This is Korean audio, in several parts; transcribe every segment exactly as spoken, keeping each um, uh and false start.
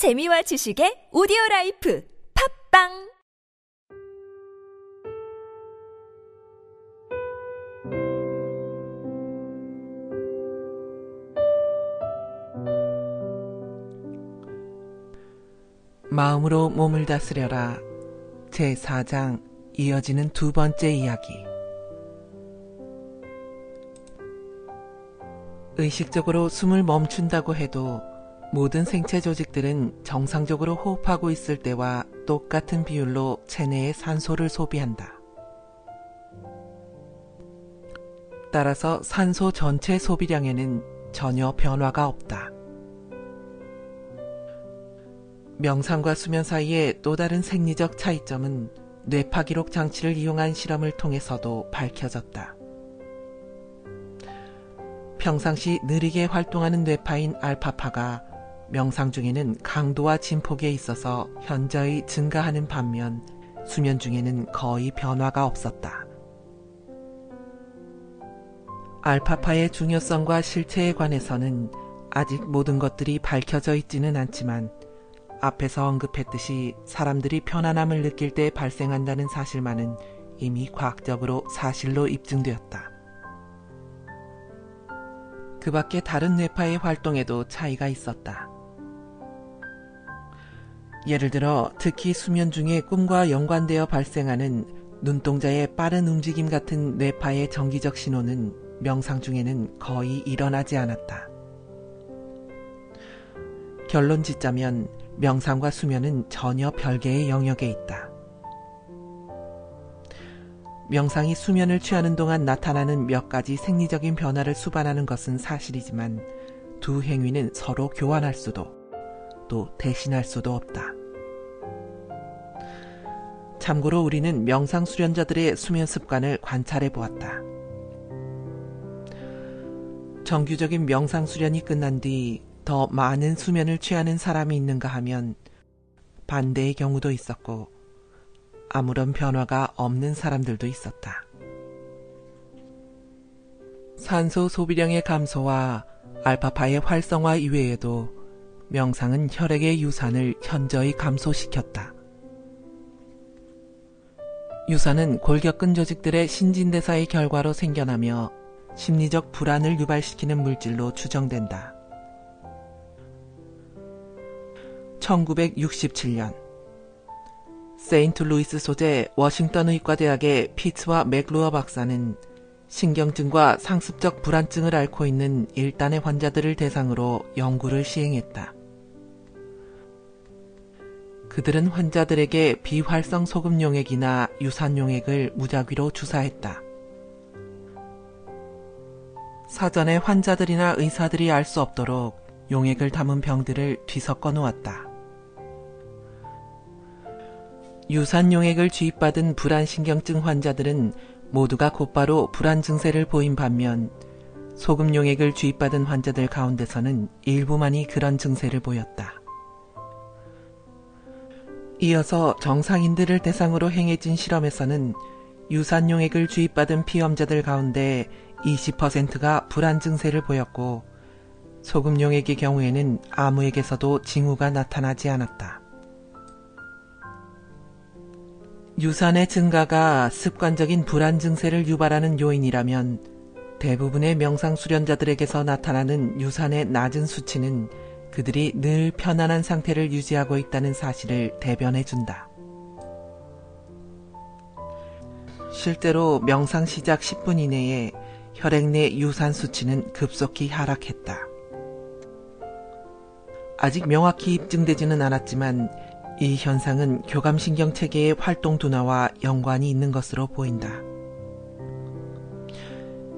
재미와 지식의 오디오라이프 팟빵 마음으로 몸을 다스려라. 제사 장 이어지는 두 번째 이야기. 의식적으로 숨을 멈춘다고 해도 모든 생체 조직들은 정상적으로 호흡하고 있을 때와 똑같은 비율로 체내에 산소를 소비한다. 따라서 산소 전체 소비량에는 전혀 변화가 없다. 명상과 수면 사이의 또 다른 생리적 차이점은 뇌파기록 장치를 이용한 실험을 통해서도 밝혀졌다. 평상시 느리게 활동하는 뇌파인 알파파가 명상 중에는 강도와 진폭에 있어서 현저히 증가하는 반면 수면 중에는 거의 변화가 없었다. 알파파의 중요성과 실체에 관해서는 아직 모든 것들이 밝혀져 있지는 않지만 앞에서 언급했듯이 사람들이 편안함을 느낄 때 발생한다는 사실만은 이미 과학적으로 사실로 입증되었다. 그 밖에 다른 뇌파의 활동에도 차이가 있었다. 예를 들어 특히 수면 중에 꿈과 연관되어 발생하는 눈동자의 빠른 움직임 같은 뇌파의 정기적 신호는 명상 중에는 거의 일어나지 않았다. 결론 짓자면 명상과 수면은 전혀 별개의 영역에 있다. 명상이 수면을 취하는 동안 나타나는 몇 가지 생리적인 변화를 수반하는 것은 사실이지만 두 행위는 서로 교환할 수도 또 대신할 수도 없다. 참고로 우리는 명상 수련자들의 수면 습관을 관찰해 보았다. 정규적인 명상 수련이 끝난 뒤 더 많은 수면을 취하는 사람이 있는가 하면 반대의 경우도 있었고 아무런 변화가 없는 사람들도 있었다. 산소 소비량의 감소와 알파파의 활성화 이외에도 명상은 혈액의 유산을 현저히 감소시켰다. 유산은 골격근 조직들의 신진대사의 결과로 생겨나며 심리적 불안을 유발시키는 물질로 추정된다. 천구백육십칠 년 세인트루이스 소재 워싱턴 의과대학의 피츠와 맥루어 박사는 신경증과 상습적 불안증을 앓고 있는 일단의 환자들을 대상으로 연구를 시행했다. 그들은 환자들에게 비활성 소금 용액이나 유산 용액을 무작위로 주사했다. 사전에 환자들이나 의사들이 알 수 없도록 용액을 담은 병들을 뒤섞어 놓았다. 유산 용액을 주입받은 불안신경증 환자들은 모두가 곧바로 불안 증세를 보인 반면 소금 용액을 주입받은 환자들 가운데서는 일부만이 그런 증세를 보였다. 이어서 정상인들을 대상으로 행해진 실험에서는 유산 용액을 주입받은 피험자들 가운데 이십 퍼센트가 불안 증세를 보였고 소금 용액의 경우에는 아무에게서도 징후가 나타나지 않았다. 유산의 증가가 습관적인 불안 증세를 유발하는 요인이라면 대부분의 명상 수련자들에게서 나타나는 유산의 낮은 수치는 그들이 늘 편안한 상태를 유지하고 있다는 사실을 대변해준다. 실제로 명상 시작 십 분 이내에 혈액 내 유산 수치는 급속히 하락했다. 아직 명확히 입증되지는 않았지만 이 현상은 교감신경 체계의 활동 둔화와 연관이 있는 것으로 보인다.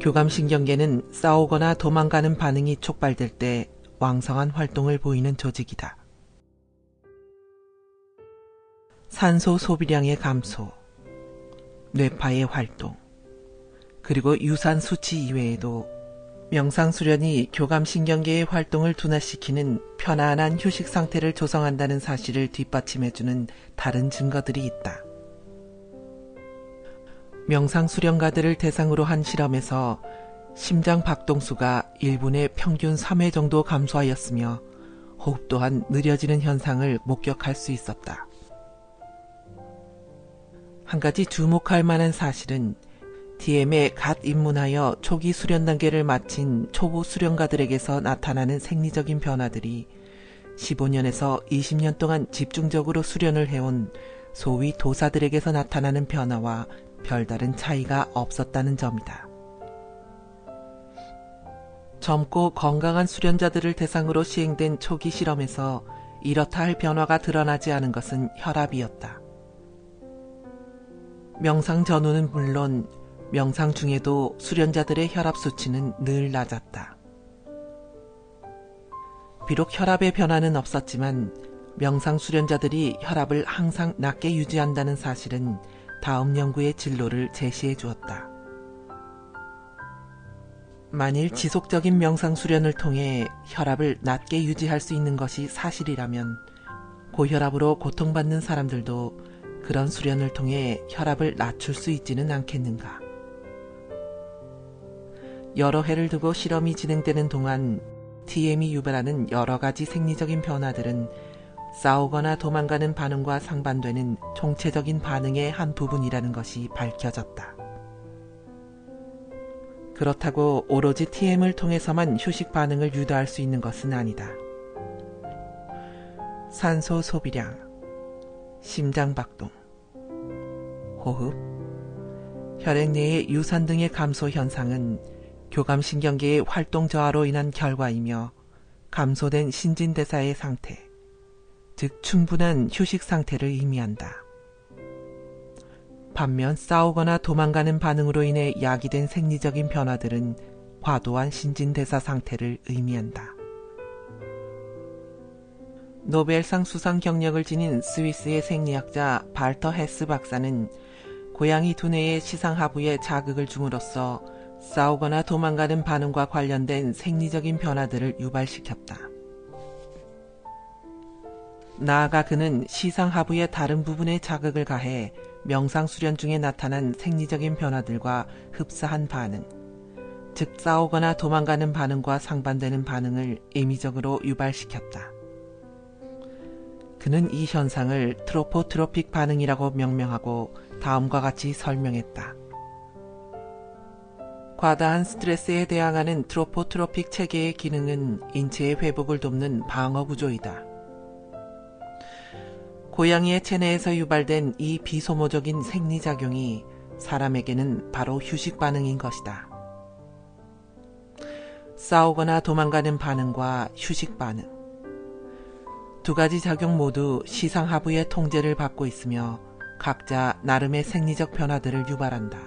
교감신경계는 싸우거나 도망가는 반응이 촉발될 때 왕성한 활동을 보이는 조직이다. 산소 소비량의 감소, 뇌파의 활동, 그리고 유산 수치 이외에도 명상 수련이 교감신경계의 활동을 둔화시키는 편안한 휴식 상태를 조성한다는 사실을 뒷받침해주는 다른 증거들이 있다. 명상 수련가들을 대상으로 한 실험에서 심장 박동수가 일 분에 평균 삼 회 정도 감소하였으며 호흡 또한 느려지는 현상을 목격할 수 있었다. 한 가지 주목할 만한 사실은 디엠에 갓 입문하여 초기 수련 단계를 마친 초보 수련가들에게서 나타나는 생리적인 변화들이 십오 년에서 이십 년 동안 집중적으로 수련을 해온 소위 도사들에게서 나타나는 변화와 별다른 차이가 없었다는 점이다. 젊고 건강한 수련자들을 대상으로 시행된 초기 실험에서 이렇다 할 변화가 드러나지 않은 것은 혈압이었다. 명상 전후는 물론 명상 중에도 수련자들의 혈압 수치는 늘 낮았다. 비록 혈압의 변화는 없었지만 명상 수련자들이 혈압을 항상 낮게 유지한다는 사실은 다음 연구의 진로를 제시해 주었다. 만일 지속적인 명상 수련을 통해 혈압을 낮게 유지할 수 있는 것이 사실이라면 고혈압으로 고통받는 사람들도 그런 수련을 통해 혈압을 낮출 수 있지는 않겠는가. 여러 해를 두고 실험이 진행되는 동안 디엠이 유발하는 여러 가지 생리적인 변화들은 싸우거나 도망가는 반응과 상반되는 총체적인 반응의 한 부분이라는 것이 밝혀졌다. 그렇다고 오로지 디엠을 통해서만 휴식 반응을 유도할 수 있는 것은 아니다. 산소 소비량, 심장박동, 호흡, 혈액 내의 유산 등의 감소 현상은 교감신경계의 활동 저하로 인한 결과이며 감소된 신진대사의 상태, 즉 충분한 휴식 상태를 의미한다. 반면 싸우거나 도망가는 반응으로 인해 야기된 생리적인 변화들은 과도한 신진대사 상태를 의미한다. 노벨상 수상 경력을 지닌 스위스의 생리학자 발터 헤스 박사는 고양이 두뇌의 시상하부에 자극을 줌으로써 싸우거나 도망가는 반응과 관련된 생리적인 변화들을 유발시켰다. 나아가 그는 시상하부의 다른 부분에 자극을 가해 명상 수련 중에 나타난 생리적인 변화들과 흡사한 반응, 즉 싸우거나 도망가는 반응과 상반되는 반응을 임의적으로 유발시켰다. 그는 이 현상을 트로포트로픽 반응이라고 명명하고 다음과 같이 설명했다. 과다한 스트레스에 대항하는 트로포트로픽 체계의 기능은 인체의 회복을 돕는 방어 구조이다. 고양이의 체내에서 유발된 이 비소모적인 생리작용이 사람에게는 바로 휴식 반응인 것이다. 싸우거나 도망가는 반응과 휴식 반응. 두 가지 작용 모두 시상하부의 통제를 받고 있으며 각자 나름의 생리적 변화들을 유발한다.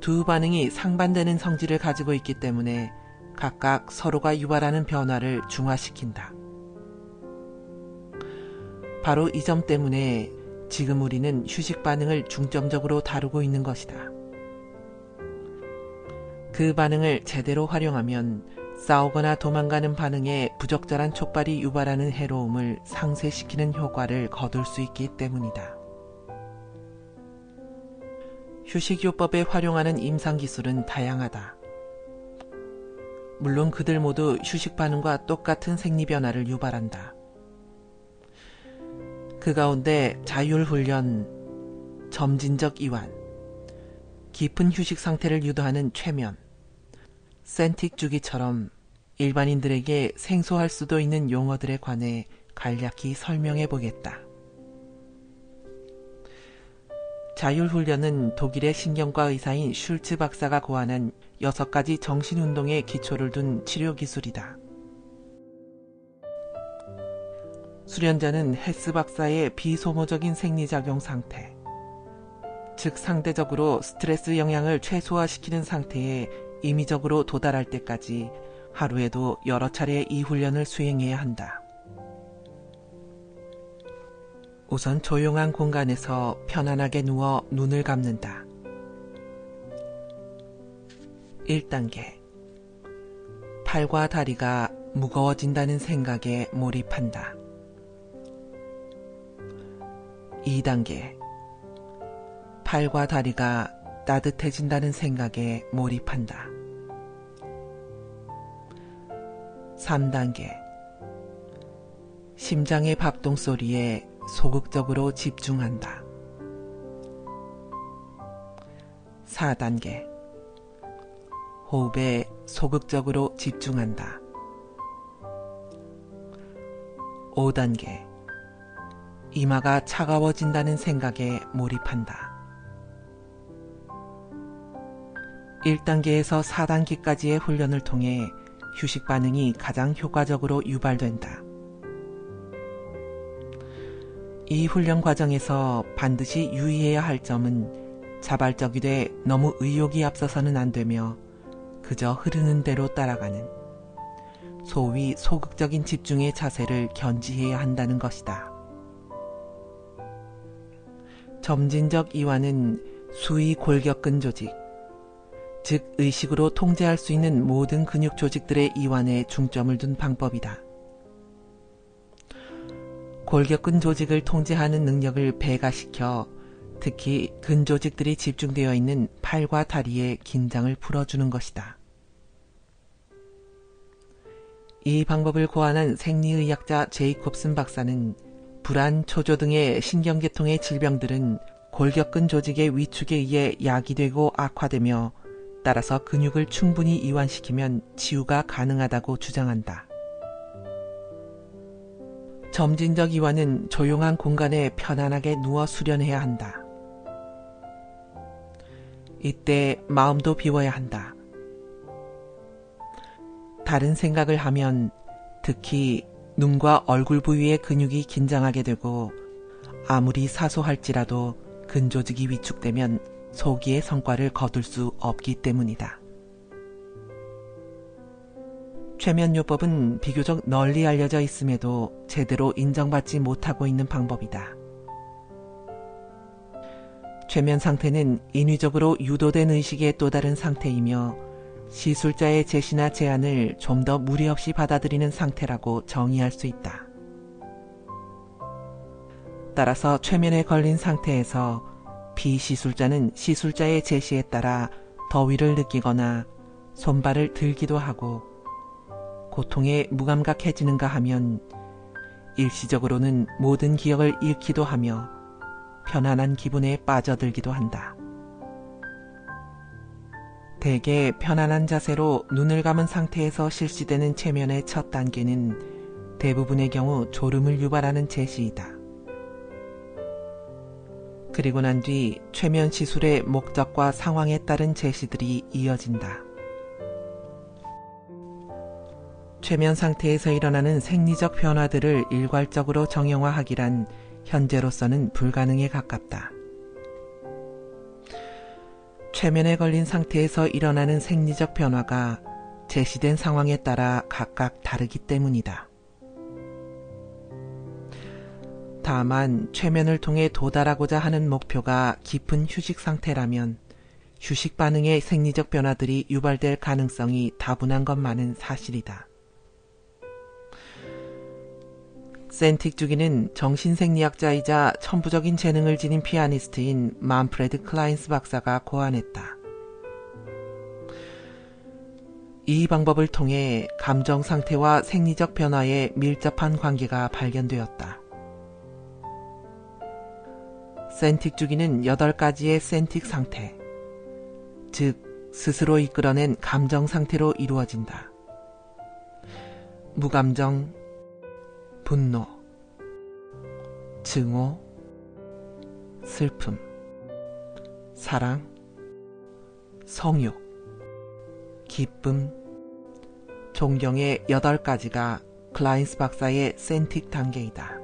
두 반응이 상반되는 성질을 가지고 있기 때문에 각각 서로가 유발하는 변화를 중화시킨다. 바로 이 점 때문에 지금 우리는 휴식 반응을 중점적으로 다루고 있는 것이다. 그 반응을 제대로 활용하면 싸우거나 도망가는 반응에 부적절한 촉발이 유발하는 해로움을 상쇄시키는 효과를 거둘 수 있기 때문이다. 휴식요법에 활용하는 임상기술은 다양하다. 물론 그들 모두 휴식 반응과 똑같은 생리변화를 유발한다. 그 가운데 자율훈련, 점진적 이완, 깊은 휴식 상태를 유도하는 최면, 센틱 주기처럼 일반인들에게 생소할 수도 있는 용어들에 관해 간략히 설명해 보겠다. 자율훈련은 독일의 신경과 의사인 슐츠 박사가 고안한 여섯 가지 정신운동의 기초를 둔 치료기술이다. 수련자는 헤스 박사의 비소모적인 생리작용 상태, 즉 상대적으로 스트레스 영향을 최소화시키는 상태에 임의적으로 도달할 때까지 하루에도 여러 차례 이 훈련을 수행해야 한다. 우선 조용한 공간에서 편안하게 누워 눈을 감는다. 일 단계. 팔과 다리가 무거워진다는 생각에 몰입한다. 이 단계. 팔과 다리가 따뜻해진다는 생각에 몰입한다. 삼 단계. 심장의 박동소리에 소극적으로 집중한다. 사 단계. 호흡에 소극적으로 집중한다. 오 단계. 이마가 차가워진다는 생각에 몰입한다. 일 단계에서 사 단계까지의 훈련을 통해 휴식 반응이 가장 효과적으로 유발된다. 이 훈련 과정에서 반드시 유의해야 할 점은 자발적이 돼 너무 의욕이 앞서서는 안 되며 그저 흐르는 대로 따라가는 소위 소극적인 집중의 자세를 견지해야 한다는 것이다. 점진적 이완은 수위 골격근 조직, 즉 의식으로 통제할 수 있는 모든 근육 조직들의 이완에 중점을 둔 방법이다. 골격근 조직을 통제하는 능력을 배가시켜 특히 근 조직들이 집중되어 있는 팔과 다리의 긴장을 풀어주는 것이다. 이 방법을 고안한 생리의학자 제이콥슨 박사는 불안, 초조 등의 신경계통의 질병들은 골격근 조직의 위축에 의해 야기되고 악화되며 따라서 근육을 충분히 이완시키면 치유가 가능하다고 주장한다. 점진적 이완은 조용한 공간에 편안하게 누워 수련해야 한다. 이때 마음도 비워야 한다. 다른 생각을 하면 특히 눈과 얼굴 부위의 근육이 긴장하게 되고 아무리 사소할지라도 근조직이 위축되면 소기의 성과를 거둘 수 없기 때문이다. 최면요법은 비교적 널리 알려져 있음에도 제대로 인정받지 못하고 있는 방법이다. 최면 상태는 인위적으로 유도된 의식의 또 다른 상태이며 시술자의 제시나 제안을 좀 더 무리 없이 받아들이는 상태라고 정의할 수 있다. 따라서 최면에 걸린 상태에서 비시술자는 시술자의 제시에 따라 더위를 느끼거나 손발을 들기도 하고 고통에 무감각해지는가 하면 일시적으로는 모든 기억을 잃기도 하며 편안한 기분에 빠져들기도 한다. 대개 편안한 자세로 눈을 감은 상태에서 실시되는 최면의 첫 단계는 대부분의 경우 졸음을 유발하는 제시이다. 그리고 난 뒤 최면 시술의 목적과 상황에 따른 제시들이 이어진다. 최면 상태에서 일어나는 생리적 변화들을 일괄적으로 정형화하기란 현재로서는 불가능에 가깝다. 최면에 걸린 상태에서 일어나는 생리적 변화가 제시된 상황에 따라 각각 다르기 때문이다. 다만 최면을 통해 도달하고자 하는 목표가 깊은 휴식 상태라면 휴식 반응의 생리적 변화들이 유발될 가능성이 다분한 것만은 사실이다. 센틱 주기는 정신생리학자이자 천부적인 재능을 지닌 피아니스트인 만프레드 클라인스 박사가 고안했다. 이 방법을 통해 감정 상태와 생리적 변화의 밀접한 관계가 발견되었다. 센틱 주기는 여덟 가지의 센틱 상태, 즉 스스로 이끌어낸 감정 상태로 이루어진다. 무감정, 분노, 증오, 슬픔, 사랑, 성욕, 기쁨, 존경의 여덟 가지가 클라인스 박사의 센틱 단계이다.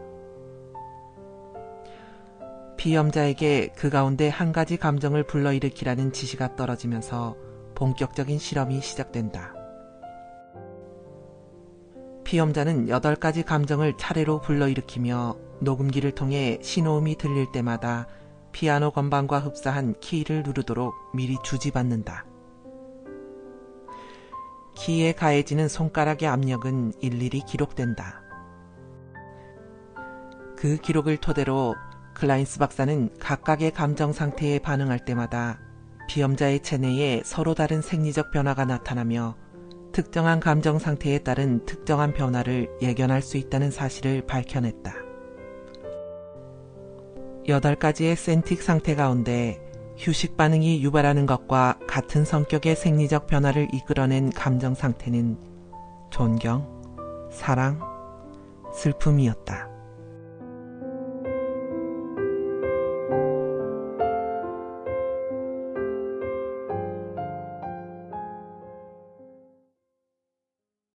피험자에게 그 가운데 한 가지 감정을 불러일으키라는 지시가 떨어지면서 본격적인 실험이 시작된다. 피험자는 여덟 가지 감정을 차례로 불러일으키며 녹음기를 통해 신호음이 들릴 때마다 피아노 건반과 흡사한 키를 누르도록 미리 주지받는다. 키에 가해지는 손가락의 압력은 일일이 기록된다. 그 기록을 토대로 클라인스 박사는 각각의 감정 상태에 반응할 때마다 피험자의 체내에 서로 다른 생리적 변화가 나타나며 특정한 감정 상태에 따른 특정한 변화를 예견할 수 있다는 사실을 밝혀냈다. 여덟 가지의 센틱 상태 가운데 휴식 반응이 유발하는 것과 같은 성격의 생리적 변화를 이끌어낸 감정 상태는 존경, 사랑, 슬픔이었다.